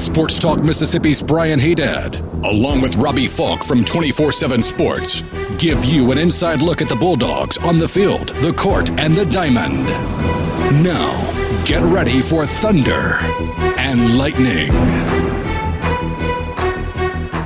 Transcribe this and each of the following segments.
Sports Talk Mississippi's Brian Haydad, along with Robbie Falk from 24/7 Sports, give you an inside look at the Bulldogs on the field, the court, and the diamond. Now, get ready for Thunder and Lightning.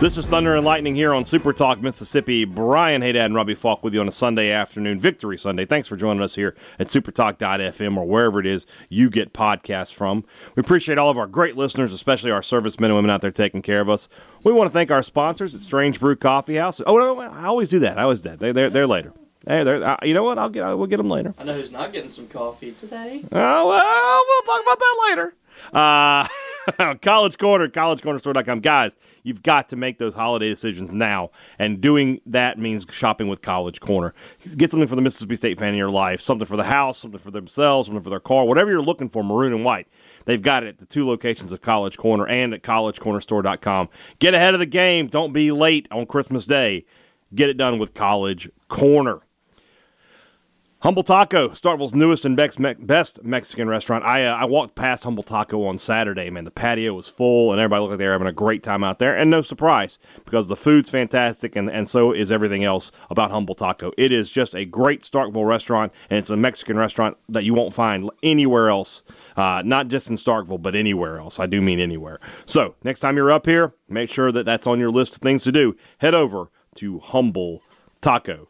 This is Thunder and Lightning here on Super Talk Mississippi. Brian Haydad and Robbie Falk with you on a Sunday afternoon, Victory Sunday. Thanks for joining us here at supertalk.fm or wherever it is you get podcasts from. We appreciate all of our great listeners, especially our servicemen and women out there taking care of us. We want to thank our sponsors at Strange Brew Coffee House. Oh, no, I always do that. They're later. Hey, you know what? We'll get them later. I know who's not getting some coffee today. Oh, well, we'll talk about that later. College Corner, collegecornerstore.com. Guys, you've got to make those holiday decisions now, and doing that means shopping with College Corner. Get something for the Mississippi State fan in your life, something for the house, something for themselves, something for their car, whatever you're looking for, maroon and white. They've got it at the two locations of College Corner and at collegecornerstore.com. Get ahead of the game. Don't be late on Christmas Day. Get it done with College Corner. Humble Taco, Starkville's newest and best Mexican restaurant. I walked past Humble Taco on Saturday, man. The patio was full, and everybody looked like they were having a great time out there. And no surprise, because the food's fantastic, and so is everything else about Humble Taco. It is just a great Starkville restaurant, and it's a Mexican restaurant that you won't find anywhere else. Not just in Starkville, but anywhere else. I do mean anywhere. So, next time you're up here, make sure that that's on your list of things to do. Head over to Humble Taco.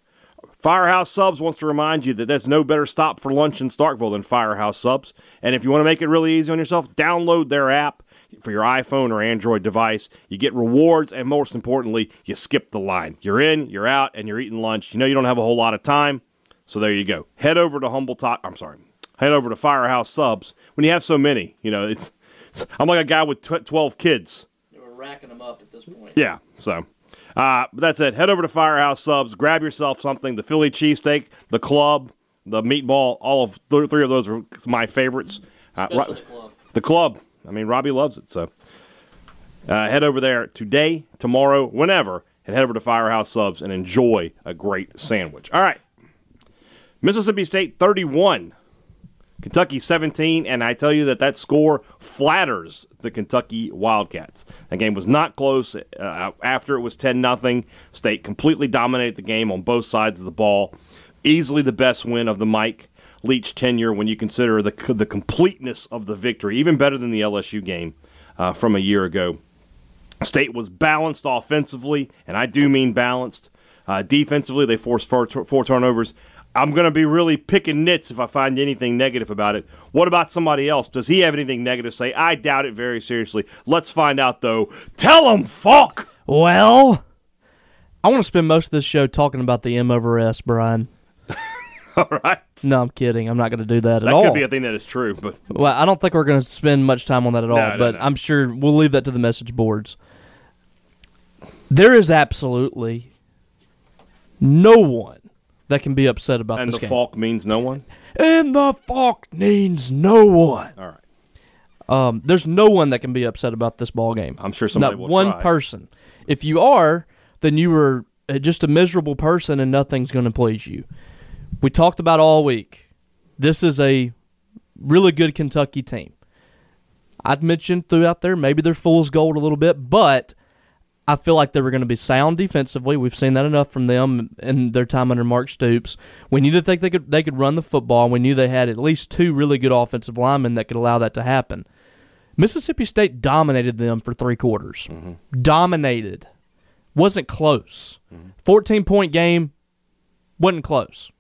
Firehouse Subs wants to remind you that there's no better stop for lunch in Starkville than Firehouse Subs. And if you want to make it really easy on yourself, download their app for your iPhone or Android device. You get rewards, and most importantly, you skip the line. You're in, you're out, and you're eating lunch. You know you don't have a whole lot of time, so there you go. Head over to Head over to Firehouse Subs. When you have so many, you know, it's I'm like a guy with 12 kids. You were racking them up at this point. Yeah, so... but that's it. Head over to Firehouse Subs. Grab yourself something. The Philly cheesesteak, the club, the meatball, all of three of those are my favorites. The club. I mean, Robbie loves it. So head over there today, tomorrow, whenever, and head over to Firehouse Subs and enjoy a great sandwich. All right. Mississippi State 31, Kentucky 17, and I tell you that score flatters the Kentucky Wildcats. That game was not close. After it was 10-0, State completely dominated the game on both sides of the ball. Easily the best win of the Mike Leach tenure when you consider the completeness of the victory, even better than the LSU game from a year ago. State was balanced offensively, and I do mean balanced. Defensively, they forced four turnovers. I'm going to be really picking nits if I find anything negative about it. What about somebody else? Does he have anything negative to say? I doubt it very seriously. Let's find out, though. Tell him, Falk! Well, I want to spend most of this show talking about the M over S, Brian. All right. No, I'm kidding. I'm not going to do that at all. That could be a thing that is true. But well, I don't think we're going to spend much time on that at all, no. I'm sure we'll leave that to the message boards. There is absolutely no one that can be upset about this game. And the Falk means no one? And the Falk means no one. All right. There's no one that can be upset about this ball game. I'm sure somebody will try. Not one person. If you are, then you were just a miserable person and nothing's going to please you. We talked about all week. This is a really good Kentucky team. I'd mentioned throughout there, maybe they're fool's gold a little bit, but... I feel like they were going to be sound defensively. We've seen that enough from them in their time under Mark Stoops. We knew that they could run the football. We knew they had at least two really good offensive linemen that could allow that to happen. Mississippi State dominated them for three quarters. Mm-hmm. Dominated. Wasn't close. 14-point game, wasn't close.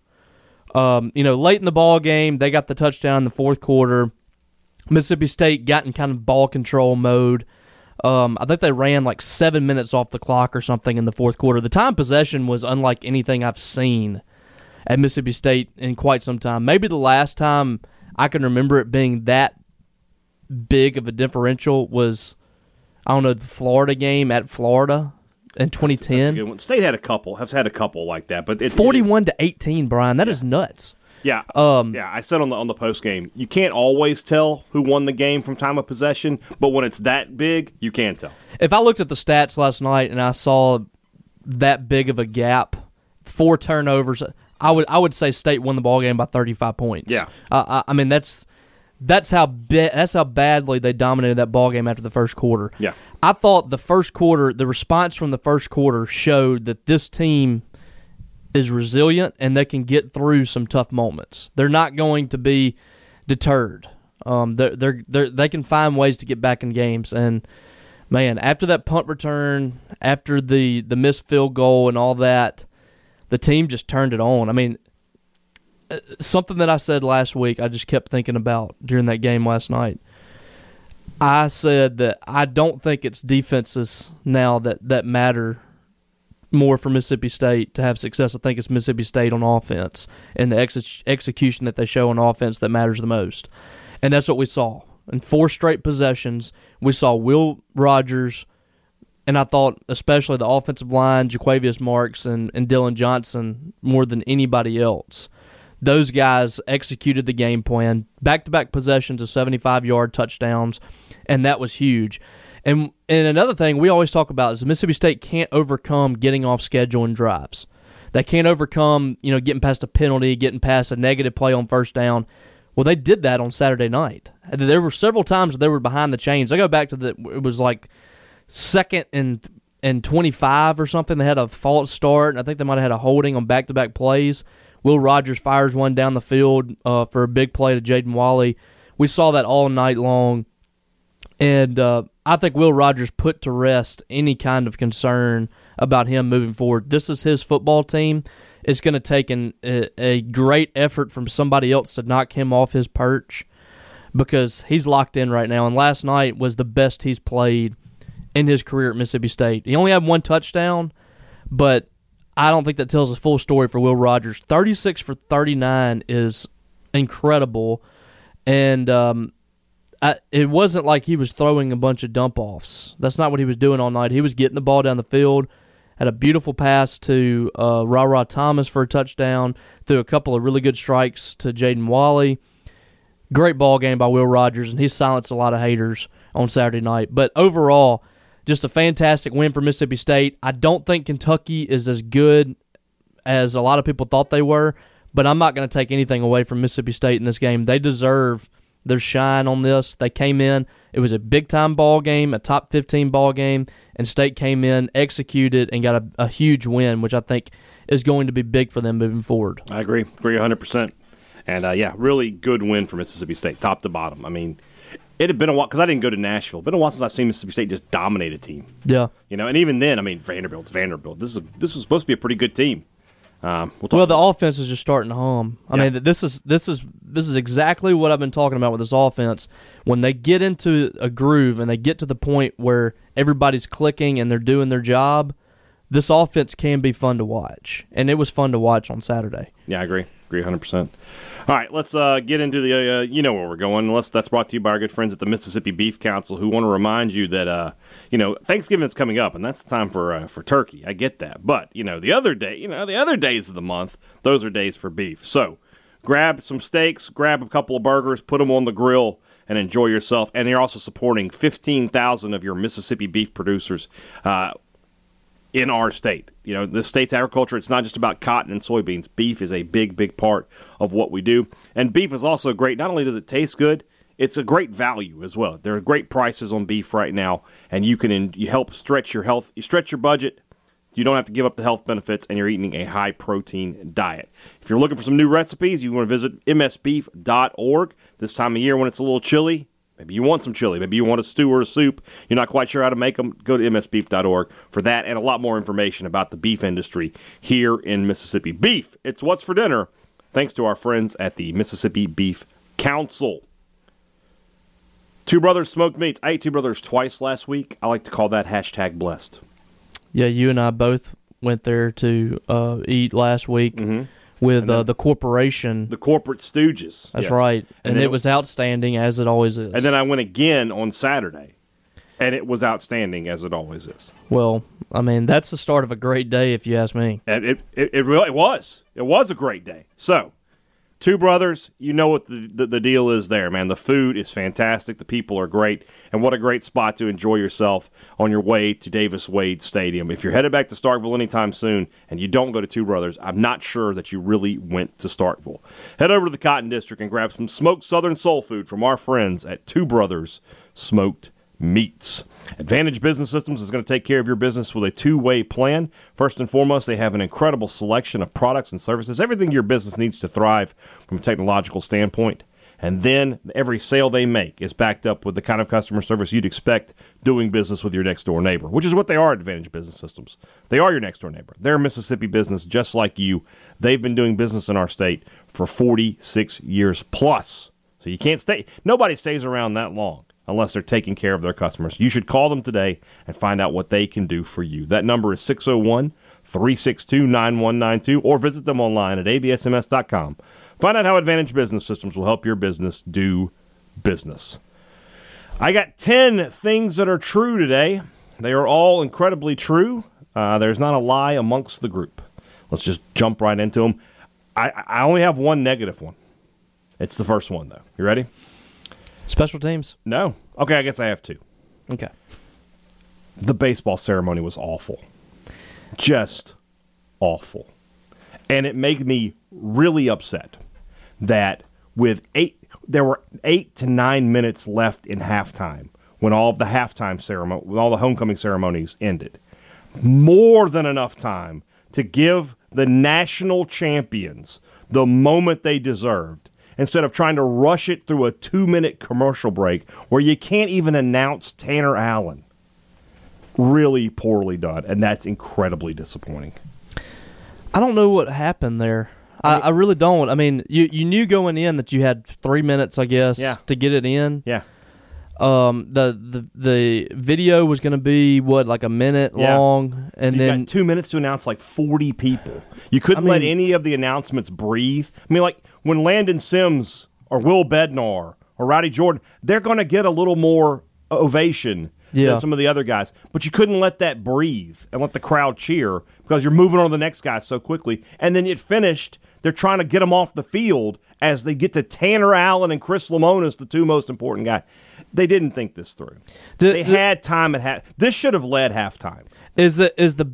Late in the ball game, they got the touchdown in the fourth quarter. Mississippi State got in kind of ball control mode. I think they ran like 7 minutes off the clock or something in the fourth quarter. The time possession was unlike anything I've seen at Mississippi State in quite some time. Maybe the last time I can remember it being that big of a differential was, the Florida game at Florida in 2010. That's a good one. State had a couple. Has had a couple like that, but it's 41-18, Brian. That is nuts. Yeah, I said on the post game, you can't always tell who won the game from time of possession, but when it's that big, you can tell. If I looked at the stats last night and I saw that big of a gap, 4 turnovers, I would say State won the ball game by 35 points. Yeah, I mean that's how badly they dominated that ball game after the first quarter. Yeah, I thought the first quarter, the response from the first quarter showed that this team is resilient and they can get through some tough moments. They're not going to be deterred. They can find ways to get back in games. And man, after that punt return, after the missed field goal and all that, the team just turned it on. I mean, something that I said last week, I just kept thinking about during that game last night. I said that I don't think it's defenses now that matter more for Mississippi State to have success. I think it's Mississippi State on offense and the execution that they show on offense that matters the most. And that's what we saw. In 4 straight possessions, we saw Will Rogers, and I thought especially the offensive line, Jaquavius Marks and Dylan Johnson more than anybody else. Those guys executed the game plan, back-to-back possessions of 75-yard touchdowns, and that was huge. And another thing we always talk about is Mississippi State can't overcome getting off schedule and drives. They can't overcome, getting past a penalty, getting past a negative play on first down. Well, they did that on Saturday night. There were several times they were behind the chains. I go back to it was like second and 25 or something. They had a false start, and I think they might have had a holding on back-to-back plays. Will Rogers fires one down the field for a big play to Jaden Walley. We saw that all night long. And I think Will Rogers put to rest any kind of concern about him moving forward. This is his football team. It's going to take a great effort from somebody else to knock him off his perch because he's locked in right now. And last night was the best he's played in his career at Mississippi State. He only had 1 touchdown, but I don't think that tells a full story for Will Rogers. 36 for 39 is incredible. And it wasn't like he was throwing a bunch of dump-offs. That's not what he was doing all night. He was getting the ball down the field, had a beautiful pass to Ra-Ra Thomas for a touchdown, threw a couple of really good strikes to Jaden Walley. Great ball game by Will Rogers, and he silenced a lot of haters on Saturday night. But overall, just a fantastic win for Mississippi State. I don't think Kentucky is as good as a lot of people thought they were, but I'm not going to take anything away from Mississippi State in this game. They deserve their shine on this. They came in. It was a big-time ball game, a top 15 ball game, and State came in, executed, and got a huge win, which I think is going to be big for them moving forward. I agree. 100%. And, really good win for Mississippi State, top to bottom. I mean, it had been a while, because I didn't go to Nashville. Been a while since I've seen Mississippi State just dominate a team. Yeah. And even then, I mean, Vanderbilt's. This was supposed to be a pretty good team. The offense is just starting to hum. I mean, this is exactly what I've been talking about with this offense. When they get into a groove and they get to the point where everybody's clicking and they're doing their job, this offense can be fun to watch. And it was fun to watch on Saturday. Yeah, I agree. 100%. All right, let's get into the where we're going. Unless that's brought to you by our good friends at the Mississippi Beef Council, who want to remind you that Thanksgiving is coming up, and that's the time for turkey. I get that, but the other days of the month, those are days for beef. So grab some steaks, grab a couple of burgers, put them on the grill, and enjoy yourself. And you're also supporting 15,000 of your Mississippi beef producers in our state. The state's agriculture, it's not just about cotton and soybeans. Beef is a big, big part of what we do. And beef is also great. Not only does it taste good, it's a great value as well. There are great prices on beef right now, and you help stretch your health, you stretch your budget. You don't have to give up the health benefits, and you're eating a high-protein diet. If you're looking for some new recipes, you want to visit msbeef.org. This time of year when it's a little chilly, maybe you want some chili. Maybe you want a stew or a soup. You're not quite sure how to make them. Go to msbeef.org for that and a lot more information about the beef industry here in Mississippi. Beef, it's what's for dinner, thanks to our friends at the Mississippi Beef Council. Two Brothers Smoked Meats. I ate Two Brothers twice last week. I like to call that #blessed. Yeah, you and I both went there to eat last week. Mm-hmm. With the corporation. The corporate stooges. That's right. And it was outstanding, as it always is. And then I went again on Saturday. And it was outstanding, as it always is. Well, I mean, that's the start of a great day, if you ask me. And it really was. It was a great day. So, Two Brothers, you know what the deal is there, man. The food is fantastic. The people are great. And what a great spot to enjoy yourself on your way to Davis Wade Stadium. If you're headed back to Starkville anytime soon and you don't go to Two Brothers, I'm not sure that you really went to Starkville. Head over to the Cotton District and grab some smoked Southern soul food from our friends at Two Brothers Smoked Meats. Advantage Business Systems is going to take care of your business with a two-way plan. First and foremost, they have an incredible selection of products and services, everything your business needs to thrive from a technological standpoint. And then every sale they make is backed up with the kind of customer service you'd expect doing business with your next-door neighbor, which is what they are at Advantage Business Systems. They are your next-door neighbor. They're a Mississippi business just like you. They've been doing business in our state for 46 years plus. So you can't stay. Nobody stays around that long unless they're taking care of their customers. You should call them today and find out what they can do for you. That number is 601-362-9192, or visit them online at absms.com. Find out how Advantage Business Systems will help your business do business. I got 10 things that are true today. They are all incredibly true. There's not a lie amongst the group. Let's just jump right into them. I only have one negative one. It's the first one, though. You ready? Special teams? No. Okay, I guess I have two. Okay. The baseball ceremony was awful. Just awful. And it made me really upset that there were 8 to 9 minutes left in halftime when all of the halftime ceremony, when all the homecoming ceremonies ended. More than enough time to give the national champions the moment they deserved, instead of trying to rush it through a 2-minute commercial break where you can't even announce Tanner Allen. Really poorly done, and that's incredibly disappointing. I don't know what happened there. I really don't. I mean, you knew going in that you had 3 minutes, I guess, to get it in. Yeah. The video was going to be, like a minute long? And so then got 2 minutes to announce, 40 people. You couldn't let any of the announcements breathe. I mean, when Landon Sims or Will Bednar or Roddy Jordan, they're going to get a little more ovation than some of the other guys. But you couldn't let that breathe and let the crowd cheer because you're moving on to the next guy so quickly. And then it finished, they're trying to get them off the field as they get to Tanner Allen and Chris Lamonis, the two most important guys. They didn't think this through. They had time at half. This should have led halftime. Is the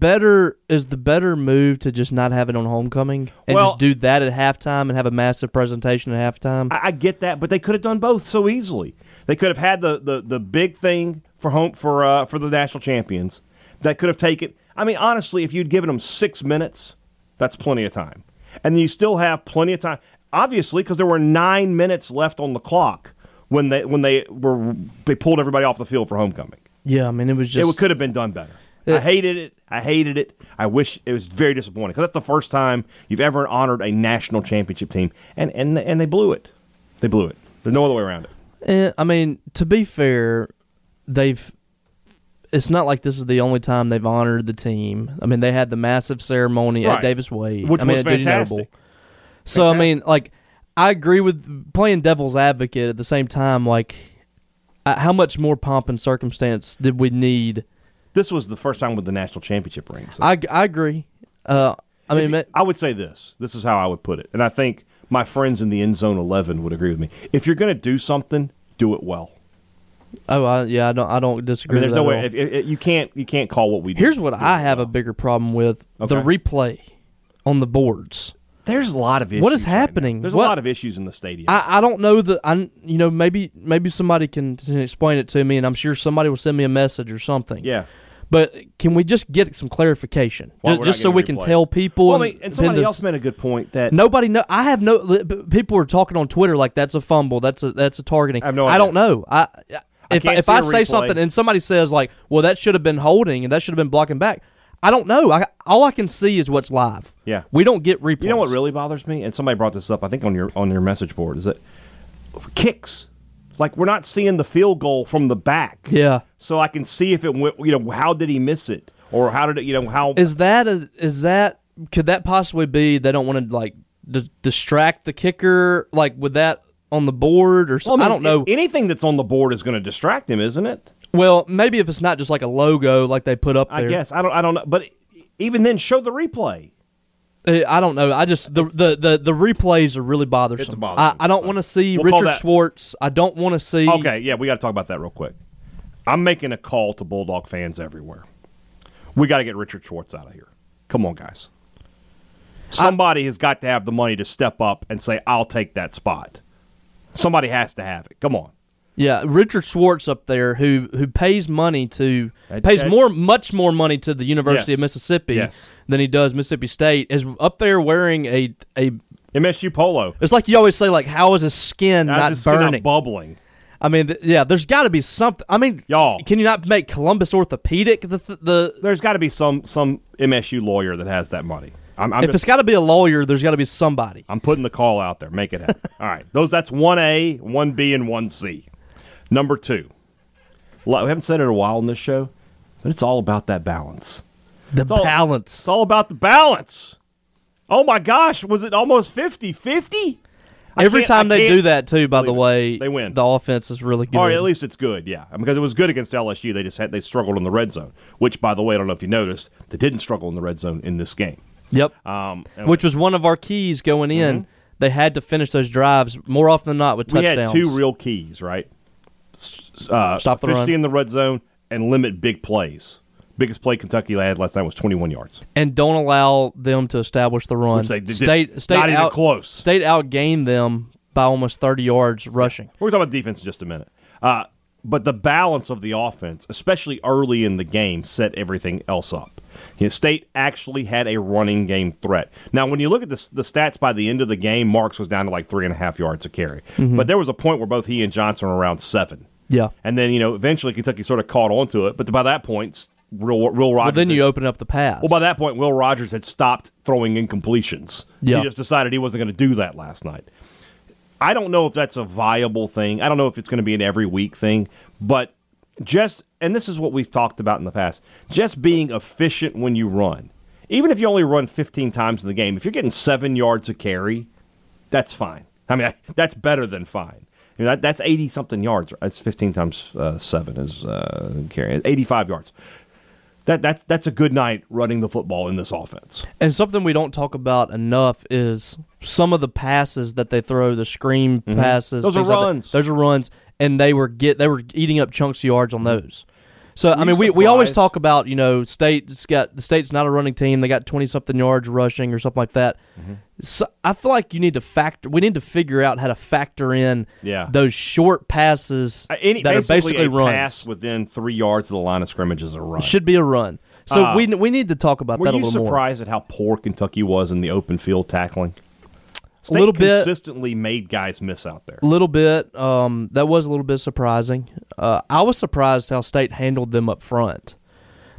better move to just not have it on homecoming and just do that at halftime and have a massive presentation at halftime? I get that, but they could have done both so easily. They could have had the big thing for the national champions. That could have taken. I mean, honestly, if you'd given them 6 minutes, that's plenty of time, and you still have plenty of time. Obviously, because there were 9 minutes left on the clock when they pulled everybody off the field for homecoming. Yeah, I mean, it was just could have been done better. I hated it. I wish it was very disappointing because that's the first time you've ever honored a national championship team, and they blew it. They blew it. There's no other way around it. And, I mean, to be fair, it's not like this is the only time they've honored the team. I mean, they had the massive ceremony at Davis Wade, which was fantastic. So I mean, I agree with playing devil's advocate at the same time. How much more pomp and circumstance did we need? This was the first time with the national championship ring. So. I agree. I would say this. This is how I would put it. And I think my friends in the End Zone 11 would agree with me. If you're going to do something, do it well. I don't disagree with that. There's no way. You can't call what we do. Here's what I have a bigger problem with. Okay. The replay on the boards. There's a lot of issues. What is happening? Right now? There's a lot of issues in the stadium. I don't know that. Maybe somebody can explain it to me, and I'm sure somebody will send me a message or something. Yeah. But can we just get some clarification, just so we can tell people? Well, and somebody else made a good point that nobody know. I have no. People are talking on Twitter like that's a fumble, that's a targeting. I have no idea. I don't know. If I say something and somebody says that should have been holding and that should have been blocking back, I don't know. All I can see is what's live. Yeah, we don't get replays. You know what really bothers me? And somebody brought this up, I think on your message board, is that kicks. We're not seeing the field goal from the back. Yeah. So I can see if it went, how did he miss it? Or how did it, how. Could that possibly be they don't want to, distract the kicker, with that on the board or something? Well, I don't know. Anything that's on the board is going to distract him, isn't it? Well, maybe if it's not just like a logo like they put up there. I guess. I don't know. But even then, show the replay. I don't know. I just the replays are really bothersome. I don't want to see Richard Schwartz. I don't want to see. Okay, yeah, we got to talk about that real quick. I'm making a call to Bulldog fans everywhere. We got to get Richard Schwartz out of here. Come on, guys. Somebody has got to have the money to step up and say, "I'll take that spot." Somebody has to have it. Come on. Yeah, Richard Schwartz up there, who pays money to much more money to the University of Mississippi than he does Mississippi State, is up there wearing a MSU polo. It's like you always say, like, how is his skin not burning, not bubbling? I mean, there's got to be something. I mean, y'all, can you not make Columbus Orthopedic the? There's got to be some MSU lawyer that has that money. If it's got to be a lawyer, there's got to be somebody. I'm putting the call out there. Make it happen. All right. That's 1A, 1B, and 1C. Number two. We haven't said it in a while on this show, but it's all about that balance. It's all about the balance. Oh, my gosh. Was it almost 50-50? Every time they do that, too, by the way, they win. The offense is really good. Or at least it's good, yeah. Because it was good against LSU. They struggled in the red zone, which, by the way, I don't know if you noticed, they didn't struggle in the red zone in this game. Yep, which was one of our keys going in. Mm-hmm. They had to finish those drives more often than not with touchdowns. We had two real keys, right? Stop the run in the red zone and limit big plays. Biggest play Kentucky had last night was 21 yards. And don't allow them to establish the run. Not even close. State outgained them by almost 30 yards rushing. We're going to talk about defense in just a minute. But the balance of the offense, especially early in the game, set everything else up. State actually had a running game threat. Now, when you look at the stats by the end of the game, Marks was down to like 3.5 yards a carry. Mm-hmm. But there was a point where both he and Johnson were around 7. Yeah. And then, eventually Kentucky sort of caught on to it. But by that point, Will Rogers... Well, then you open up the pass. Well, by that point, Will Rogers had stopped throwing incompletions. Yeah. He just decided he wasn't going to do that last night. I don't know if that's a viable thing. I don't know if it's going to be an every week thing. But just... And this is what we've talked about in the past, just being efficient when you run. Even if you only run 15 times in the game, if you're getting 7 yards a carry, that's fine. I mean, that's better than fine. That's 80-something yards. That's 15 times 7 is carrying. 85 yards. That's a good night running the football in this offense. And something we don't talk about enough is some of the passes that they throw, the screen passes. Those are runs. Those are runs. And they were eating up chunks of yards on those. So I mean, we always talk about state's not a running team. They got 20-something yards rushing or something like that. Mm-hmm. So I feel like we need to figure out how to factor in those short passes that are basically runs. Pass within 3 yards of the line of scrimmage is a run. It should be a run. So we need to talk about that a little more. Were you surprised at how poor Kentucky was in the open field tackling? State a little bit consistently made guys miss out there. A little bit. That was a little bit surprising. I was surprised how State handled them up front.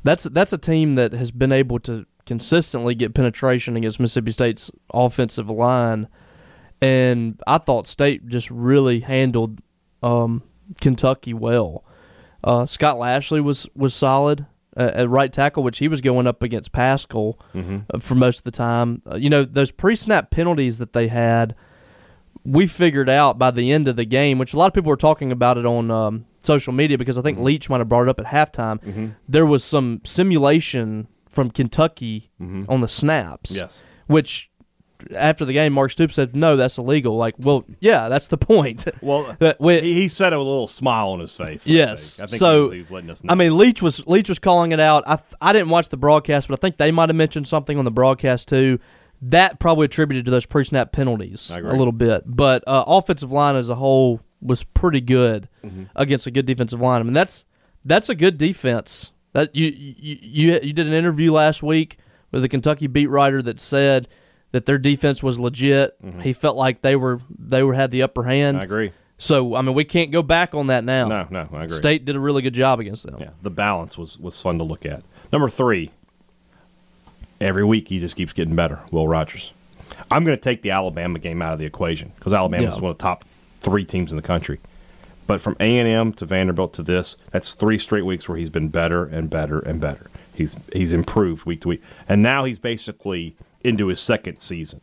That's a team that has been able to consistently get penetration against Mississippi State's offensive line, and I thought State just really handled Kentucky well. Scott Lashley was solid at right tackle, which he was going up against Pascal for most of the time. Those pre-snap penalties that they had, we figured out by the end of the game, which a lot of people were talking about it on social media because I think Leach might have brought it up at halftime. Mm-hmm. There was some simulation from Kentucky on the snaps, which after the game, Mark Stoops said, no, that's illegal. Like, well, yeah, that's the point. Well, he said it with a little smile on his face. Yes. I think he was letting us know. I mean, Leach was calling it out. I didn't watch the broadcast, but I think they might have mentioned something on the broadcast, too. That probably attributed to those pre-snap penalties a little bit. But offensive line as a whole was pretty good against a good defensive line. I mean, that's a good defense. That you did an interview last week with a Kentucky beat writer that said – that their defense was legit. Mm-hmm. He felt like they had the upper hand. I agree. So, I mean, we can't go back on that now. No, I agree. State did a really good job against them. Yeah, the balance was fun to look at. Number three, every week he just keeps getting better, Will Rogers. I'm going to take the Alabama game out of the equation because Alabama is one of the top three teams in the country. But from A&M to Vanderbilt to this, that's 3 straight weeks where he's been better and better and better. He's improved week to week. And now he's basically – into his second season.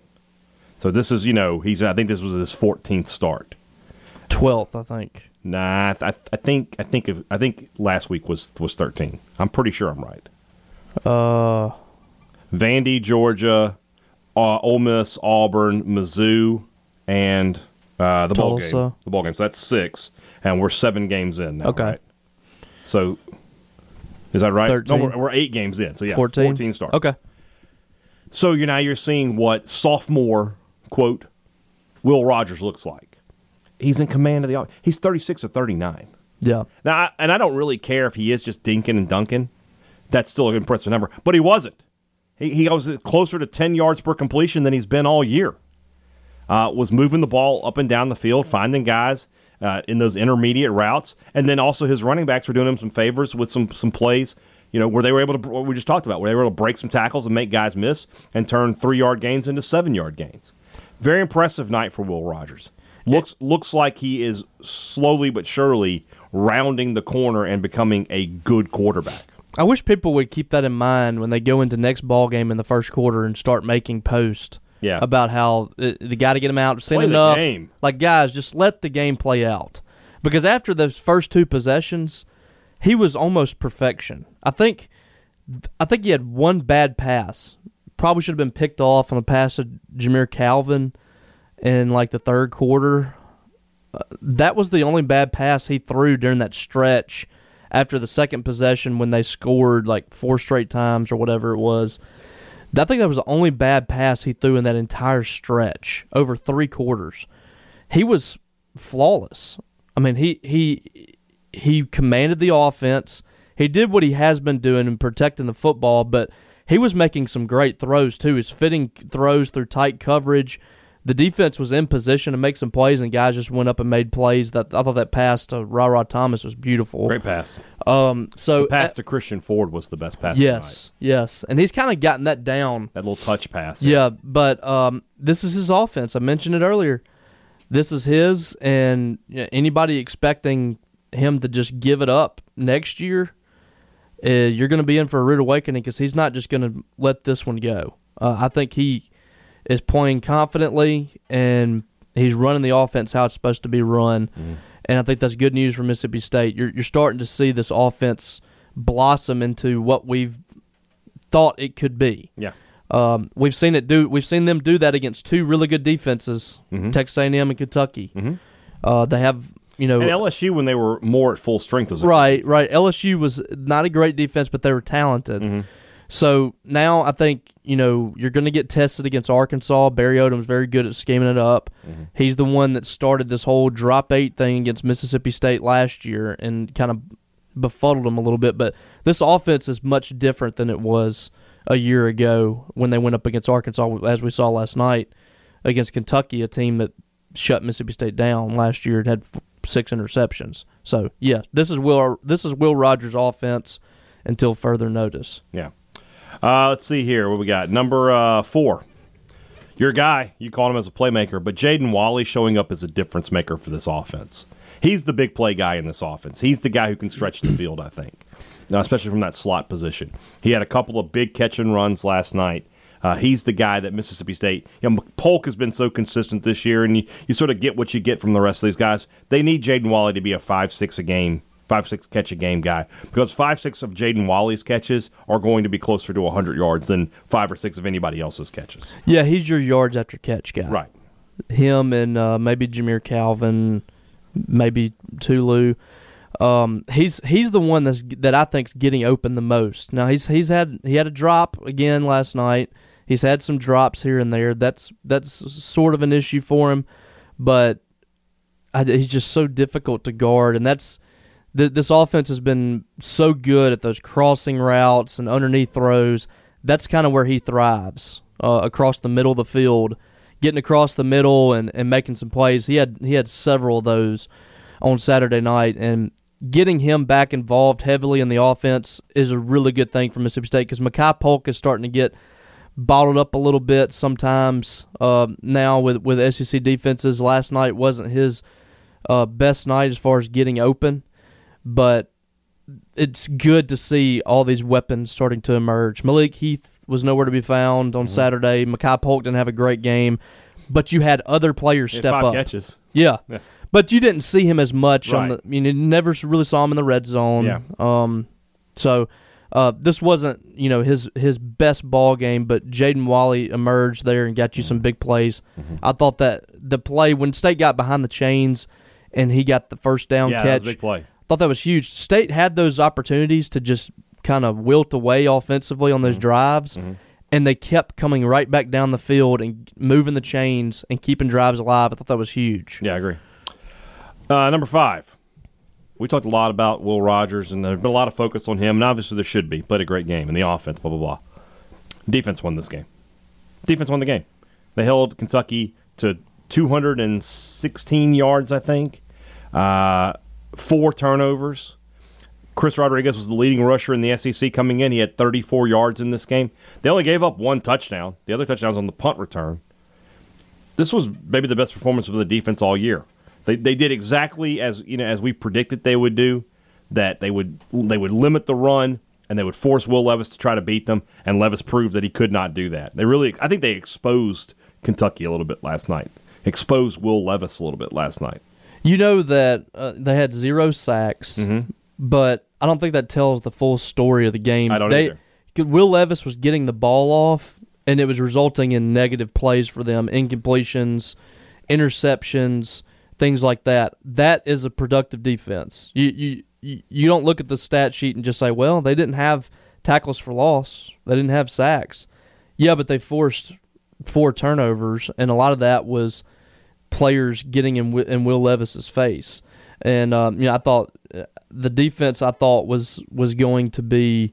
So this is, I think this was his 14th start. 12th, I think. Nah, I think last week was 13. I'm pretty sure I'm right. Vandy, Georgia, Ole Miss, Auburn, Mizzou, and the Tulsa bowl game. The bowl game. So that's 6, and we're 7 games in now. Okay. Right? So is that right? 13. No, we're 8 games in. So yeah, 14 starts. Okay. So you're seeing what sophomore quote Will Rogers looks like. He's in command of the offense. He's 36 or 39. Yeah. Now, I don't really care if he is just dinking and dunking. That's still an impressive number. But he wasn't. He was closer to 10 yards per completion than he's been all year. Was moving the ball up and down the field, finding guys in those intermediate routes, and then also his running backs were doing him some favors with some plays. Where they were able to, what we just talked about, where they were able to break some tackles and make guys miss and turn 3-yard gains into 7-yard gains. Very impressive night for Will Rogers. Looks like he is slowly but surely rounding the corner and becoming a good quarterback. I wish people would keep that in mind when they go into next ball game in the first quarter and start making posts about how they got to get him out, seen enough. Game. Like, guys, just let the game play out. Because after those first 2 possessions, he was almost perfection. I think he had one bad pass. Probably should have been picked off on a pass to Jameer Calvin in the third quarter. That was the only bad pass he threw during that stretch after the second possession when they scored 4 straight times or whatever it was. I think that was the only bad pass he threw in that entire stretch over 3 quarters. He was flawless. I mean, he commanded the offense. He did what he has been doing in protecting the football, but he was making some great throws, too. His fitting throws through tight coverage. The defense was in position to make some plays, and guys just went up and made plays. I thought that pass to Ra-Ra Thomas was beautiful. Great pass. The pass to Christian Ford was the best pass of the night. Yes, and he's kind of gotten that down. That little touch pass. Yeah, but this is his offense. I mentioned it earlier. This is his, and anybody expecting him to just give it up next year, you're going to be in for a rude awakening because he's not just going to let this one go. I think he is playing confidently and he's running the offense how it's supposed to be run. Mm. And I think that's good news for Mississippi State. You're starting to see this offense blossom into what we've thought it could be. Yeah. We've seen them do that against 2 really good defenses, mm-hmm. Texas A&M and Kentucky. Mm-hmm. They have. And LSU, when they were more at full strength, was right. LSU was not a great defense, but they were talented. Mm-hmm. So now I think you're going to get tested against Arkansas. Barry Odom's very good at scheming it up. Mm-hmm. He's the one that started this whole drop 8 thing against Mississippi State last year and kind of befuddled them a little bit. But this offense is much different than it was a year ago when they went up against Arkansas, as we saw last night against Kentucky, a team that shut Mississippi State down last year and had 6 interceptions. So, yeah, this is Will Rogers' offense until further notice. Yeah. Let's see here what we got. Number 4. Your guy, you called him as a playmaker, but Jaden Walley showing up as a difference maker for this offense. He's the big play guy in this offense. He's the guy who can stretch the field, I think, now, especially from that slot position. He had a couple of big catch and runs last night. He's the guy that Mississippi State Polk has been so consistent this year, and you sort of get what you get from the rest of these guys. They need Jaden Walley to be a 5-6 catch a game guy, because 5-6 of Jaden Walley's catches are going to be closer to 100 yards than 5 or 6 of anybody else's catches. Yeah, he's your yards after catch guy. Right. Him and maybe Jameer Calvin, maybe Tulu. He's the one that I think's getting open the most. Now he had a drop again last night. He's had some drops here and there. That's sort of an issue for him, but he's just so difficult to guard. And this offense has been so good at those crossing routes and underneath throws. That's kind of where he thrives, across the middle of the field, getting across the middle and making some plays. He had several of those on Saturday night, and getting him back involved heavily in the offense is a really good thing for Mississippi State, because Makai Polk is starting to get bottled up a little bit sometimes now with SEC defenses. Last night wasn't his best night as far as getting open, but it's good to see all these weapons starting to emerge. Malik Heath was nowhere to be found on Saturday. Makai Polk didn't have a great game, but you had other players step up. 5 catches. Yeah. But you didn't see him as much. Right. You never really saw him in the red zone. Yeah. So this wasn't, his best ball game, but Jaden Walley emerged there and got you some big plays. Mm-hmm. I thought that the play when State got behind the chains and he got the first down catch. Yeah, that was a big play. I thought that was huge. State had those opportunities to just kind of wilt away offensively on those drives, and they kept coming right back down the field and moving the chains and keeping drives alive. I thought that was huge. Yeah, I agree. Number five, we talked a lot about Will Rogers, and there's been a lot of focus on him, and obviously there should be. Played a great game in the offense, blah, blah, blah. Defense won this game. Defense won the game. They held Kentucky to 216 yards, I think. 4 turnovers. Chris Rodriguez was the leading rusher in the SEC coming in. He had 34 yards in this game. They only gave up 1 touchdown. The other touchdown was on the punt return. This was maybe the best performance of the defense all year. They did exactly as we predicted they would do, that they would limit the run and they would force Will Levis to try to beat them, and Levis proved that he could not do that. I think they exposed Kentucky a little bit last night. Exposed Will Levis a little bit last night. You know that they had 0 sacks, but I don't think that tells the full story of the game. I don't either. Will Levis was getting the ball off, and it was resulting in negative plays for them, incompletions, interceptions, things like that. That is a productive defense. You don't look at the stat sheet and just say, well, they didn't have tackles for loss. They didn't have sacks. Yeah, but they forced 4 turnovers, and a lot of that was – players getting in Will Levis's face. And I thought the defense was going to be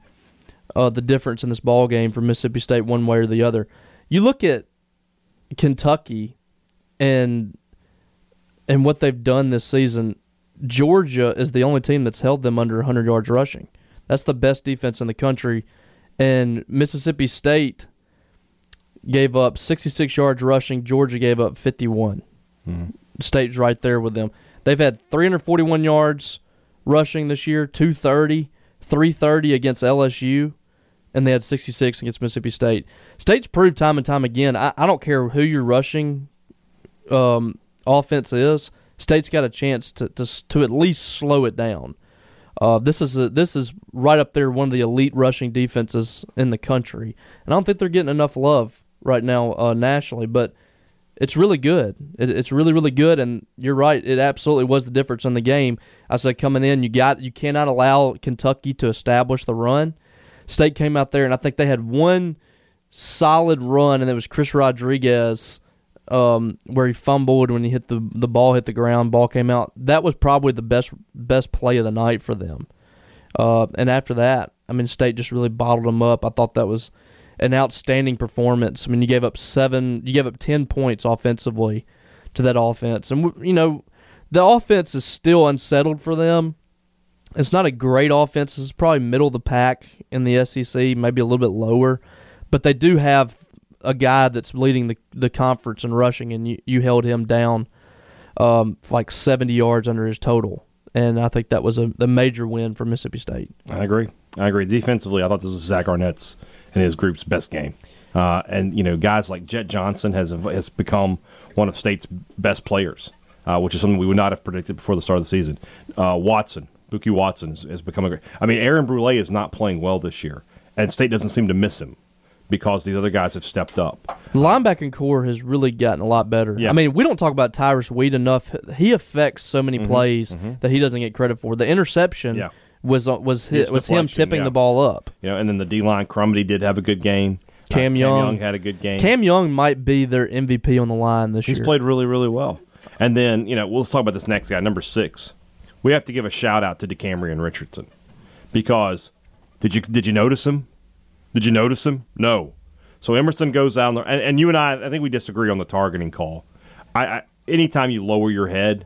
the difference in this ball game for Mississippi State one way or the other. You look at Kentucky and what they've done this season. Georgia is the only team that's held them under 100 yards rushing. That's the best defense in the country. And Mississippi State gave up 66 yards rushing. Georgia gave up 51. Mm-hmm. State's right there with them. They've had 341 yards rushing this year, 230, 330 against LSU, and they had 66 against Mississippi State. State's proved time and time again, I don't care who your rushing offense is, State's got a chance to at least slow it down. This is right up there, one of the elite rushing defenses in the country. And I don't think they're getting enough love right now nationally, but it's really good. It's really, really good, and you're right. It absolutely was the difference in the game. I said coming in, you cannot allow Kentucky to establish the run. State came out there, and I think they had one solid run, and it was Chris Rodriguez where he fumbled when he hit the ball, hit the ground, ball came out. That was probably the best play of the night for them. And after that, State just really bottled them up. I thought that was an outstanding performance. You gave up 10 points offensively to that offense. And, the offense is still unsettled for them. It's not a great offense. It's probably middle of the pack in the SEC, maybe a little bit lower. But they do have a guy that's leading the conference in rushing, and you held him down 70 yards under his total. And I think that was a major win for Mississippi State. I agree. Defensively, I thought this was Zach Arnett's and his group's best game. And guys like Jet Johnson has become one of State's best players, which is something we would not have predicted before the start of the season. Buki Watson has become a great – Aaron Brule is not playing well this year, and State doesn't seem to miss him because these other guys have stepped up. The linebacking core has really gotten a lot better. Yeah. We don't talk about Tyrus Weed enough. He affects so many plays that he doesn't get credit for. The interception was him tipping the ball up. And then the D-line, Crumity did have a good game. Cam Young had a good game. Cam Young might be their MVP on the line this year. He's played really, really well. And then, we'll talk about this next guy, number 6. We have to give a shout-out to DeCambrian Richardson because did you notice him? Did you notice him? No. So Emerson goes out, and you and I think we disagree on the targeting call. I anytime you lower your head.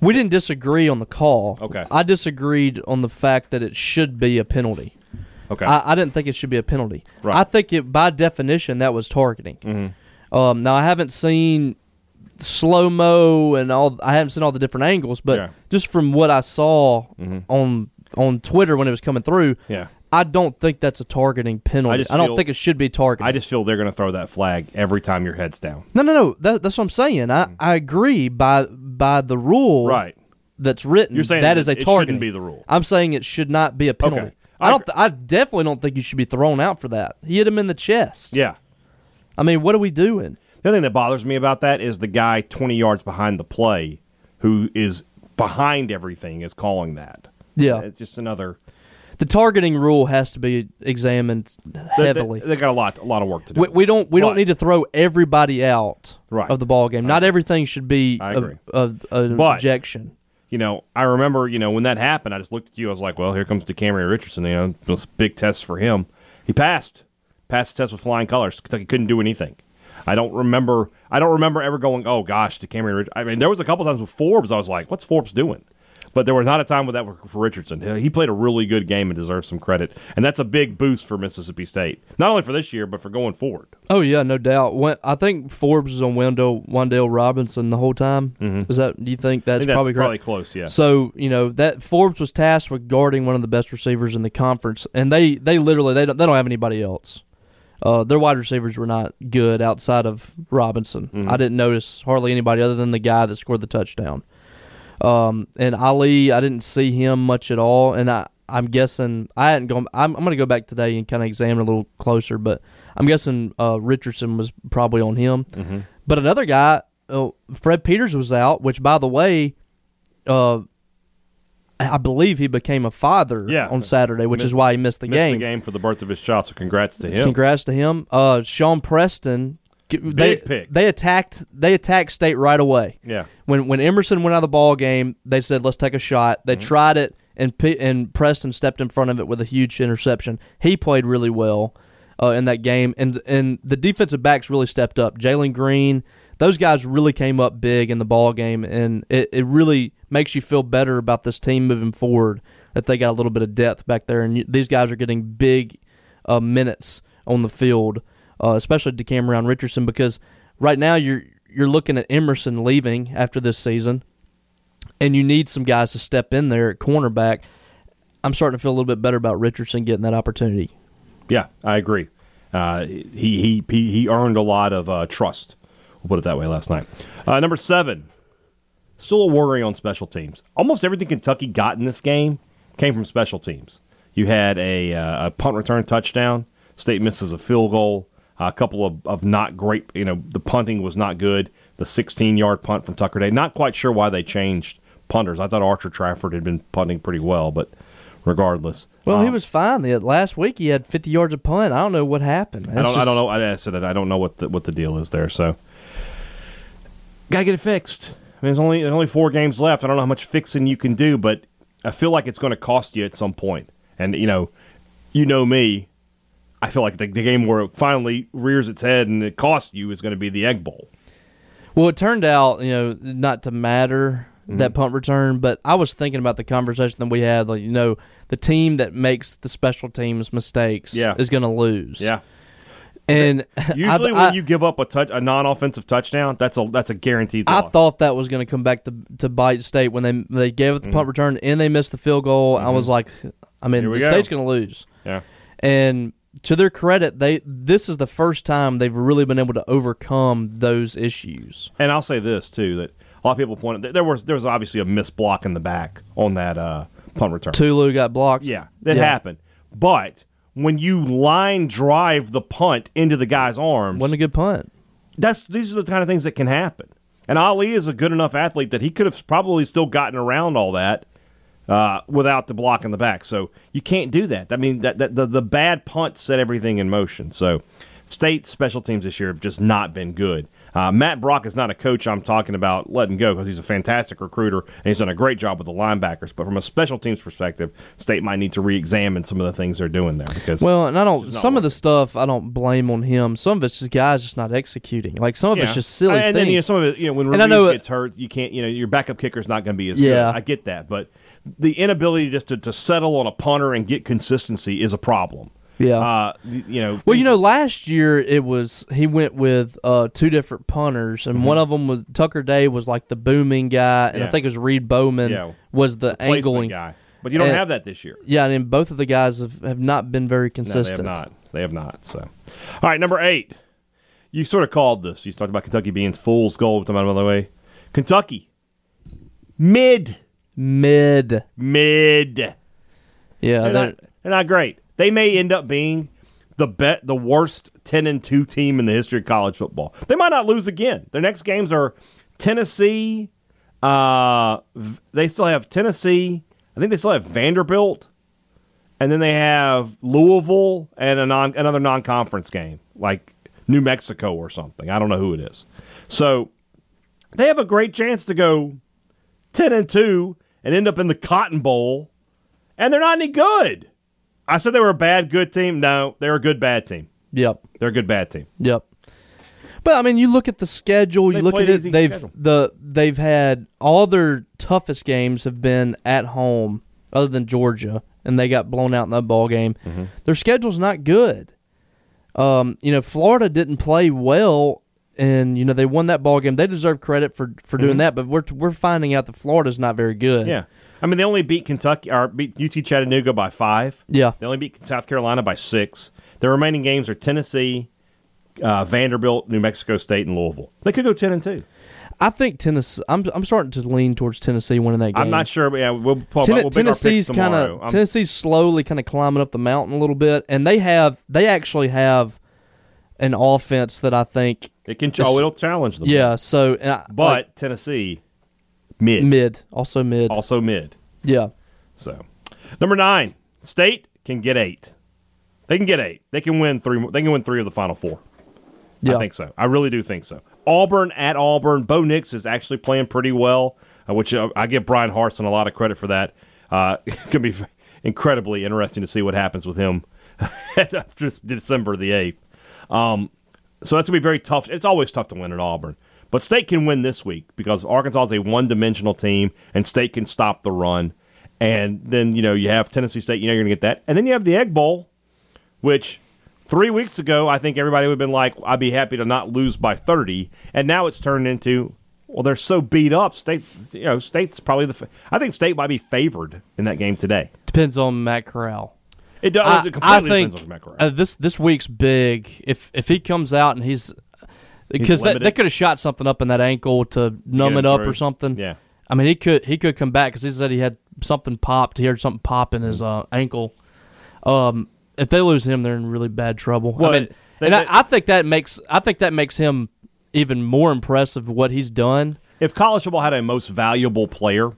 We didn't disagree on the call. Okay. I disagreed on the fact that it should be a penalty. Okay. I didn't think it should be a penalty. Right. I think it, by definition, that was targeting. Mm-hmm. Now, I haven't seen slow-mo and all. I haven't seen all the different angles, but just from what I saw on Twitter when it was coming through, I don't think that's a targeting penalty. I don't think it should be targeting. I just feel they're going to throw that flag every time your head's down. No. That's what I'm saying. I agree. By by the rule that's written, you're saying that is a target. It shouldn't be the rule. I'm saying it should not be a penalty. Okay. I definitely don't think you should be thrown out for that. He hit him in the chest. Yeah. I mean, what are we doing? The other thing that bothers me about that is the guy 20 yards behind the play who is behind everything is calling that. Yeah. It's just another... The targeting rule has to be examined heavily. They got a lot of work to do. We don't need to throw everybody out of the ball game. Not everything should be an objection. You know, I remember, you know, when that happened, I just looked at you. I was like, well, here comes DeCambrian Richardson. You know, those big tests for him. He passed the test with flying colors. Kentucky couldn't do anything. I don't remember ever going, oh gosh, DeCambrian Richardson. I mean, there was a couple times with Forbes. I was like, what's Forbes doing? But there was not a time with that for Richardson. He played a really good game and deserves some credit. And that's a big boost for Mississippi State, not only for this year, but for going forward. Oh, yeah, no doubt. I think Forbes is on Wendell Robinson the whole time. Mm-hmm. Do you think that's probably correct? Probably close, yeah. So, you know, that Forbes was tasked with guarding one of the best receivers in the conference, and they literally don't have anybody else. Their wide receivers were not good outside of Robinson. Mm-hmm. I didn't notice hardly anybody other than the guy that scored the touchdown. And Ali, I didn't see him much at all, and I'm guessing I hadn't gone. I'm going to go back today and kind of examine a little closer, but I'm guessing Richardson was probably on him. Mm-hmm. But another guy, Fred Peters, was out, which, by the way, I believe he became a father on Saturday, which is why he missed the game. Missed the game for the birth of his child, so congrats to him. Congrats to him. Sean Preston. Big pick. They attacked State right away. Yeah. When Emerson went out of the ball game, they said, let's take a shot. They tried it, and Preston stepped in front of it with a huge interception. He played really well in that game, and the defensive backs really stepped up. Jalen Green, those guys really came up big in the ball game, and it really makes you feel better about this team moving forward that they got a little bit of depth back there, and these guys are getting big minutes on the field. Especially DeCambrian Richardson, because right now you're looking at Emerson leaving after this season, and you need some guys to step in there at cornerback. I'm starting to feel a little bit better about Richardson getting that opportunity. Yeah, I agree. He earned a lot of trust. We'll put it that way last night. Number 7, still a worry on special teams. Almost everything Kentucky got in this game came from special teams. You had a punt return touchdown. State misses a field goal. A couple of not great, you know, the punting was not good. The 16-yard punt from Tucker Day. Not quite sure why they changed punters. I thought Archer Trafford had been punting pretty well, but regardless. Well, he was fine. Last week he had 50 yards of punt. I don't know what happened. I don't know. I said that I don't know what the deal is there. So, got to get it fixed. I mean, there's only 4 games left. I don't know how much fixing you can do, but I feel like it's going to cost you at some point. And, you know me. I feel like the game where it finally rears its head and it costs you is going to be the Egg Bowl. Well, it turned out, not to matter, that punt return, but I was thinking about the conversation that we had, the team that makes the special teams mistakes is going to lose. Yeah. And usually when you give up a non-offensive touchdown, that's a guaranteed loss. I thought that was going to come back to bite State when they gave up the punt return and they missed the field goal. Mm-hmm. I was like, State's going to lose. Yeah. And to their credit, this is the first time they've really been able to overcome those issues. And I'll say this, too, that a lot of people pointed out there was obviously a missed block in the back on that punt return. Tulu got blocked. Yeah, that happened. But when you line drive the punt into the guy's arms... Wasn't a good punt. These are the kind of things that can happen. And Ali is a good enough athlete that he could have probably still gotten around all that without the block in the back. So you can't do that. I mean, the bad punt set everything in motion. So State's special teams this year have just not been good. Matt Brock is not a coach I'm talking about letting go because he's a fantastic recruiter and he's done a great job with the linebackers. But from a special teams perspective, State might need to reexamine some of the things they're doing there. Some of the stuff I don't blame on him. Some of it's just guys just not executing. Like some of it's just silly things. And some of it, when Ruiz gets hurt, you can't. Your backup kicker's not going to be as good. I get that, but the inability just to settle on a punter and get consistency is a problem. Yeah. Well, last year he went with 2 different punters, and one of them was Tucker Day was like the booming guy, and I think it was Reed Bowman was the angling guy. But you don't have that this year. Yeah, and both of the guys have not been very consistent. No, they have not. So, all right, number 8. You sort of called this. You talked about Kentucky being fool's gold. By the way, Kentucky Mid. Yeah, they're not great. They may end up being the worst 10-2 team in the history of college football. They might not lose again. Their next games are Tennessee. They still have Tennessee. I think they still have Vanderbilt, and then they have Louisville and another non-conference game like New Mexico or something. I don't know who it is. So they have a great chance to go 10-2 and end up in the Cotton Bowl, and they're not any good. I said they were a bad, good team. No, they're a good, bad team. Yep. They're a good, bad team. Yep. But, I mean, you look at the schedule. You look at it. They've had all their toughest games have been at home other than Georgia, and they got blown out in that ball game. Mm-hmm. Their schedule's not good. Florida didn't play well, and, they won that ball game. They deserve credit for doing that, but we're finding out that Florida's not very good. Yeah. I mean, they only beat beat UT Chattanooga by 5. Yeah. They only beat South Carolina by 6. Their remaining games are Tennessee, Vanderbilt, New Mexico State, and Louisville. They could go 10-2. I think Tennessee. I'm starting to lean towards Tennessee winning that game. I'm not sure, but yeah, we'll make our picks tomorrow. Tennessee's slowly kind of climbing up the mountain a little bit, and they actually have an offense that I think it can. It'll challenge them. Yeah. So, Tennessee. Also mid. Yeah. So, number 9, State can get 8. They can get 8. They can win 3. They can win 3 of the final 4. Yeah. I think so. I really do think so. Auburn at Auburn. Bo Nix is actually playing pretty well, which I give Brian Harsin a lot of credit for that. It's going to be incredibly interesting to see what happens with him after December the 8th. So that's going to be very tough. It's always tough to win at Auburn. But State can win this week because Arkansas is a one-dimensional team, and State can stop the run. And then, you have Tennessee State. You're going to get that. And then you have the Egg Bowl, which 3 weeks ago, I think everybody would have been like, I'd be happy to not lose by 30. And now it's turned into, well, they're so beat up. State, State's probably I think State might be favored in that game today. Depends on Matt Corral. It does. It completely depends on Matt Corral. This week's big. If he comes out and he's – because they could have shot something up in that ankle to numb it up or something. Yeah, I mean he could come back because he said he had something popped. He heard something pop in his ankle. If they lose him, they're in really bad trouble. Well, I mean, I think that makes him even more impressive what he's done. If college football had a most valuable player,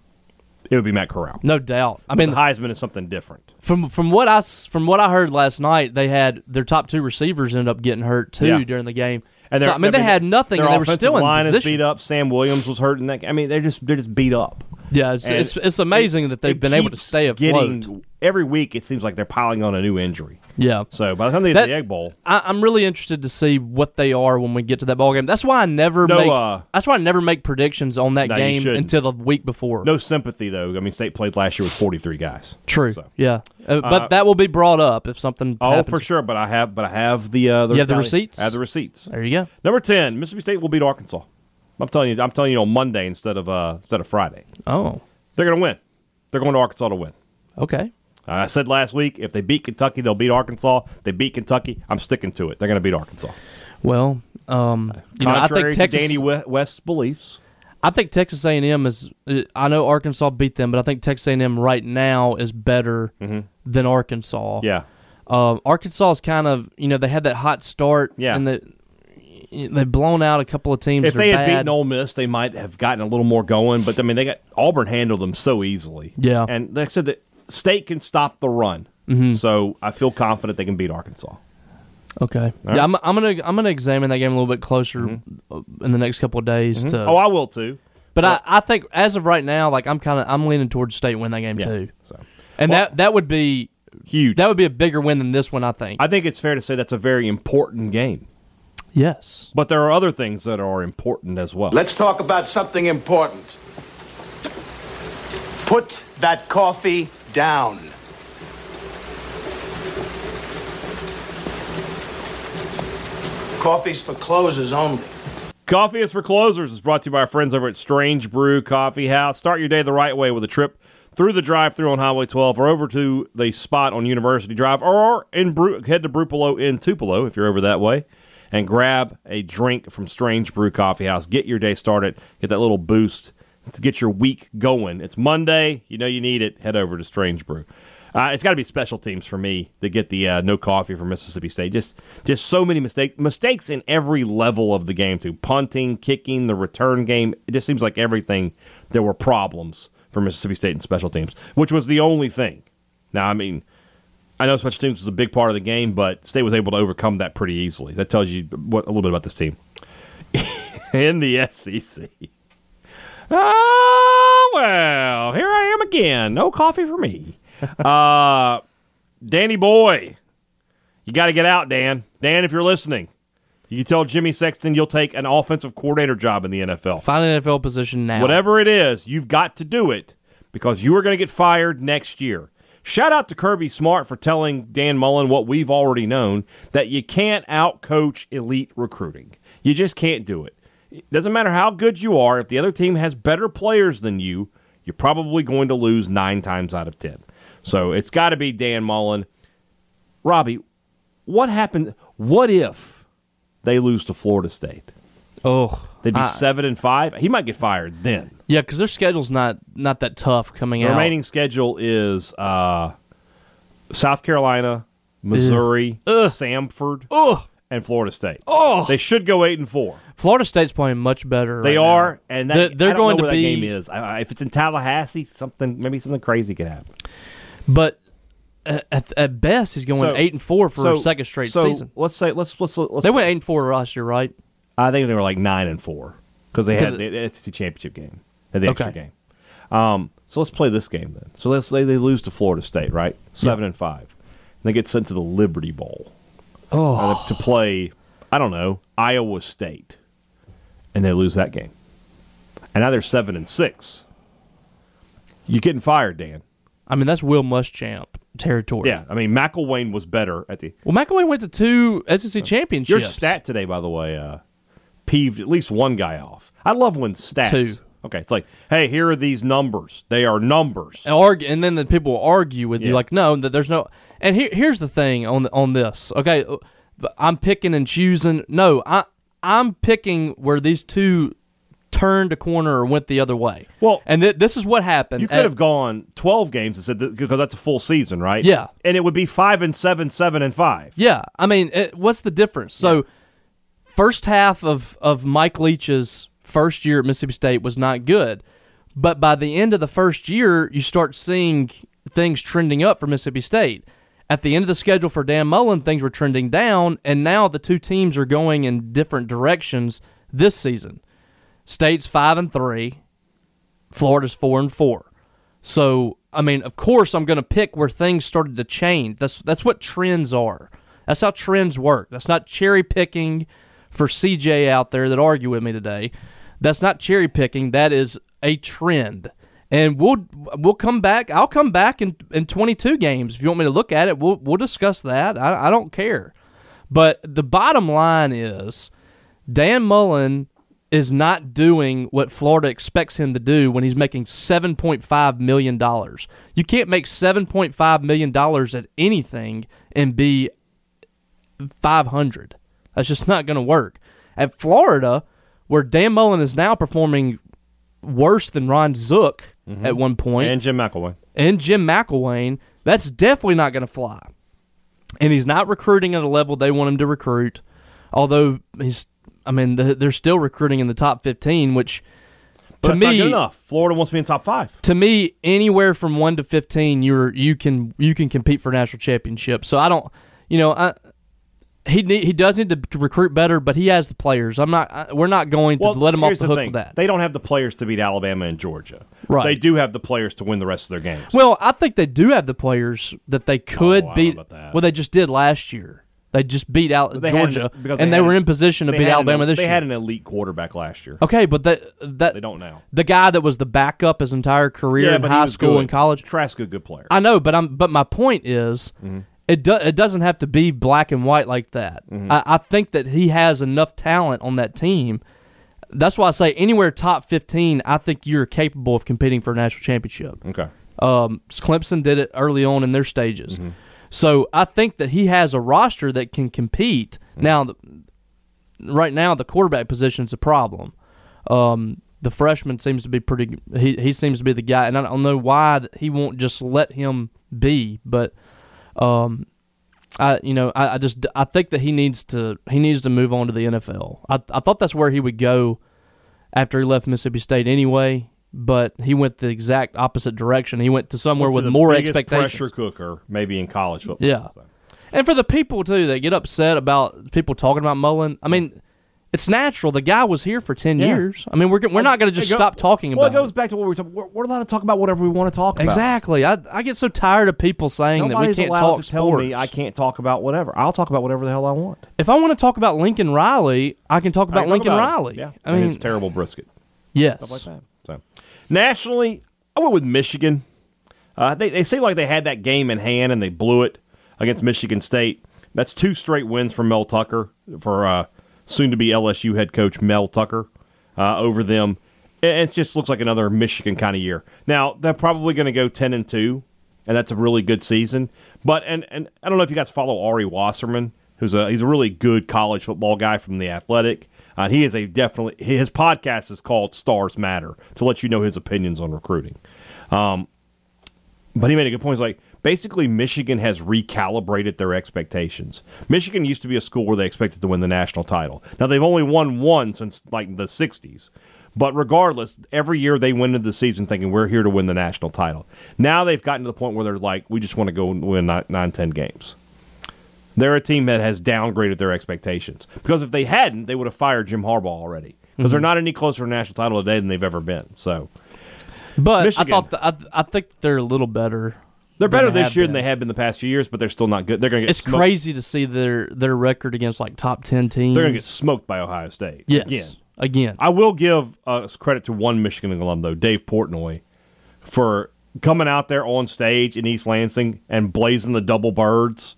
it would be Matt Corral, no doubt. I mean, the Heisman is something different. From what I heard last night, they had their top 2 receivers ended up getting hurt too during the game. So, I mean, they had nothing, and they were still in position. Their offensive line is beat up. Sam Williams was hurt in that game. I mean, they're just beat up. Yeah, it's amazing that they've been able to stay afloat. Every week, it seems like they're piling on a new injury. Yeah. So, by the time they get the Egg Bowl. I'm really interested to see what they are when we get to that ball game. That's why I never make predictions on that game until the week before. No sympathy, though. I mean, State played last year with 43 guys. True. So. Yeah. But that will be brought up if something happens. Oh, for sure. But I have the receipts. I have the receipts. There you go. Number 10, Mississippi State will beat Arkansas. I'm telling you on Monday instead of Friday. Oh. They're going to win. They're going to Arkansas to win. Okay. I said last week, if they beat Kentucky, they'll beat Arkansas. They beat Kentucky. I'm sticking to it. They're going to beat Arkansas. Well, I think Texas, to Danny West's beliefs. I think Texas A&M is. I know Arkansas beat them, but I think Texas A&M right now is better than Arkansas. Yeah. Arkansas is kind of they had that hot start. Yeah. And they've blown out a couple of teams. If they had beaten Ole Miss, they might have gotten a little more going. But I mean, they got Auburn handled them so easily. Yeah. And they said that. State can stop the run, so I feel confident they can beat Arkansas. Okay, right. Yeah, I'm gonna examine that game a little bit closer in the next couple of days. Oh, I will too. But I think as of right now, like I'm leaning towards State win that game too. So, and that would be huge. That would be a bigger win than this one. I think it's fair to say that's a very important game. Yes, but there are other things that are important as well. Let's talk about something important. Put that coffee down. Coffee's for closers only. Coffee is for closers is brought to you by our friends over at Strange Brew Coffee House. Start your day the right way with a trip through the drive-thru on Highway 12 or over to the spot on University Drive or head to Brupolo in Tupelo if you're over that way and grab a drink from Strange Brew Coffee House. Get your day started. Get that little boost. to get your week going. It's Monday. You know you need it. Head over to Strange Brew. It's got to be special teams for me that get the no coffee from Mississippi State. Just so many mistakes in every level of the game, too. Punting, kicking, the return game. It just seems like everything there were problems for Mississippi State and special teams, which was the only thing. Now, I mean, I know special teams was a big part of the game, but State was able to overcome that pretty easily. That tells you a little bit about this team. In the SEC. Oh, well, here I am again. No coffee for me. Danny Boy, you got to get out, Dan. Dan, if you're listening, you can tell Jimmy Sexton you'll take an offensive coordinator job in the NFL. Find an NFL position now. Whatever it is, you've got to do it because you are going to get fired next year. Shout out to Kirby Smart for telling Dan Mullen what we've already known, that you can't outcoach elite recruiting. You just can't do it. It doesn't matter how good you are. If the other team has better players than you, you're probably going to lose 9 times out of 10. So it's got to be Dan Mullen. Robbie, what happened? What if they lose to Florida State? Oh, they'd be 7-5. He might get fired then. Yeah, because their schedule's not that tough coming out. The remaining schedule is South Carolina, Missouri, Samford, and Florida State. Oh, they should go 8-4. Florida State's playing much better. They are, and they're going to be. That game is if it's in Tallahassee, maybe something crazy could happen. But at best, he's going 8-4 for a second straight season. Let's say they went 8-4 last year, right? I think they were like 9-4 because they had the SEC championship game, the extra game. So let's play this game then. So let's say they lose to Florida State, right? 7-5, and they get sent to the Liberty Bowl to play. I don't know, Iowa State, and they lose that game, and now they're 7-6. You're getting fired, Dan. I mean, that's Will Muschamp territory. Yeah, I mean, McElwain was better at the... Well, McElwain went to 2 SEC championships. Your stat today, by the way, peeved at least one guy off. I love when stats... 2. Okay, it's like, hey, here are these numbers. They are numbers. And then the people will argue with you like, no, there's no... And here's the thing on this, okay? I'm picking and choosing. No, I'm picking where these two... turned a corner or went the other way. Well, and this is what happened. You could have gone 12 games and said because that's a full season, right? Yeah, and it would be 5-7, 7-5. Yeah, I mean, what's the difference? So, first half of Mike Leach's first year at Mississippi State was not good, but by the end of the first year, you start seeing things trending up for Mississippi State. At the end of the schedule for Dan Mullen, things were trending down, and now the two teams are going in different directions this season. State's 5-3, Florida's 4-4. So, I mean, of course, I'm going to pick where things started to change. That's what trends are. That's how trends work. That's not cherry picking for CJ out there that argue with me today. That's not cherry picking. That is a trend. And we'll come back. I'll come back in 22 games if you want me to look at it. We'll discuss that. I don't care. But the bottom line is Dan Mullen is not doing what Florida expects him to do when he's making $7.5 million. You can't make $7.5 million at anything and be 500. That's just not going to work. At Florida, where Dan Mullen is now performing worse than Ron Zook at one point. And Jim McElwain. That's definitely not going to fly. And he's not recruiting at a level they want him to recruit, although they're still recruiting in the top 15, which to me, that's not good enough. Florida wants to be in top 5. To me, anywhere from 1 to 15, you can compete for a national championship. So I don't, he does need to recruit better, but he has the players. We're not going to let him off the hook with that. They don't have the players to beat Alabama and Georgia. Right. They do have the players to win the rest of their games. Well, I think they do have the players that they could beat. Well, they just did last year. They just beat out Georgia, and they were in position to beat Alabama this year. They had an elite quarterback last year. Okay, but they don't now. The guy that was the backup his entire career in high school and college. Trask, a good player. I know, but my point is, it doesn't have to be black and white like that. I think that he has enough talent on that team. That's why I say anywhere top 15, I think you're capable of competing for a national championship. Okay, Clemson did it early on in their stages. So I think that he has a roster that can compete. Now, right now, the quarterback position is a problem. the freshman seems to be pretty – he seems to be the guy. And I don't know why he won't just let him be, but I think that he needs to move on to the NFL. I thought that's where he would go after he left Mississippi State anyway, but he went the exact opposite direction. He went to somewhere with more expectations. Pressure cooker maybe in college football. Yeah. So. And for the people, too, that get upset about people talking about Mullen, I mean, it's natural. The guy was here for 10 years. I mean, we're not going to just stop talking about it. Well, it goes back to what we're talking about. We're allowed to talk about whatever we want to talk about. Exactly. I get so tired of people saying that we can't talk sports. Nobody's allowed to tell me I can't talk about whatever. I'll talk about whatever the hell I want. If I want to talk about Lincoln Riley, I can talk about Lincoln Riley. Yeah. I mean, it's terrible brisket. Yes. Stuff like that. So, nationally, I went with Michigan. They seemed like they had that game in hand, and they blew it against Michigan State. That's two straight wins for Mel Tucker, for soon-to-be LSU head coach Mel Tucker, over them. It just looks like another Michigan kind of year. Now, they're probably going to go 10-2, and that's a really good season. But and I don't know if you guys follow Ari Wasserman, who's a really good college football guy from The Athletic. He is his podcast is called Stars Matter, to let you know his opinions on recruiting. But he made a good point. He's like, basically, Michigan has recalibrated their expectations. Michigan used to be a school where they expected to win the national title. Now, they've only won one since, like, the 60s. But regardless, every year they went into the season thinking, we're here to win the national title. Now they've gotten to the point where they're like, we just want to go and win 9-10 games. They're a team that has downgraded their expectations. Because if they hadn't, they would have fired Jim Harbaugh already. Because they're not any closer to a national title today than they've ever been. So, but Michigan, I think they're a little better. They're better this year than they have been the past few years, but they're still not good. They're going to get smoked. It's crazy to see their record against like top 10 teams. They're going to get smoked by Ohio State. Yes, again. I will give credit to one Michigan alum, though, Dave Portnoy, for coming out there on stage in East Lansing and blazing the double birds.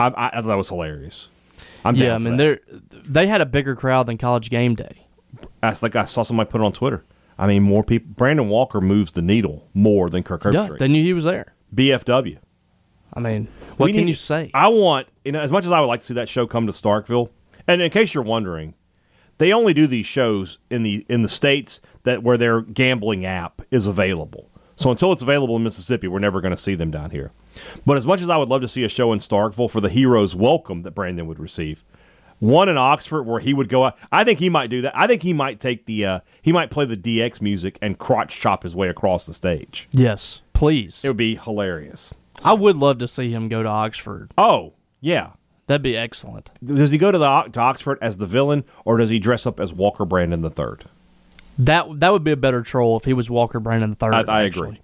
I thought that was hilarious. They had a bigger crowd than College Game Day. I saw somebody put it on Twitter. I mean, more people. Brandon Walker moves the needle more than Kirk Herbstreit. Yeah, they knew he was there. BFW. I mean, what can you say? I want, as much as I would like to see that show come to Starkville, and in case you're wondering, they only do these shows in the states where their gambling app is available. So until it's available in Mississippi, we're never going to see them down here. But as much as I would love to see a show in Starkville for the hero's welcome that Brandon would receive, one in Oxford where he would go out. I think he might do that. I think he might take he might play the DX music and crotch chop his way across the stage. Yes. Please. It would be hilarious. So, I would love to see him go to Oxford. Oh, yeah. That'd be excellent. Does he go to Oxford as the villain, or does he dress up as Walker Brandon III? That would be a better troll if he was Walker Brandon III. I agree.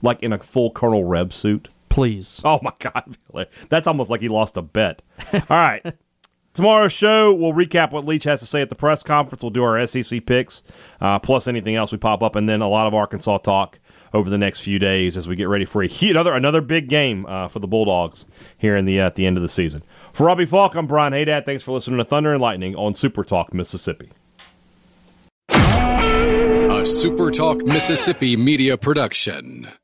Like in a full Colonel Reb suit? Please. Oh, my God. That's almost like he lost a bet. All right. Tomorrow's show, we'll recap what Leach has to say at the press conference. We'll do our SEC picks, plus anything else we pop up, and then a lot of Arkansas talk over the next few days as we get ready for another big game for the Bulldogs here at the end of the season. For Robbie Falk, I'm Brian Haydad. Thanks for listening to Thunder and Lightning on Super Talk Mississippi. A Super Talk Mississippi media production.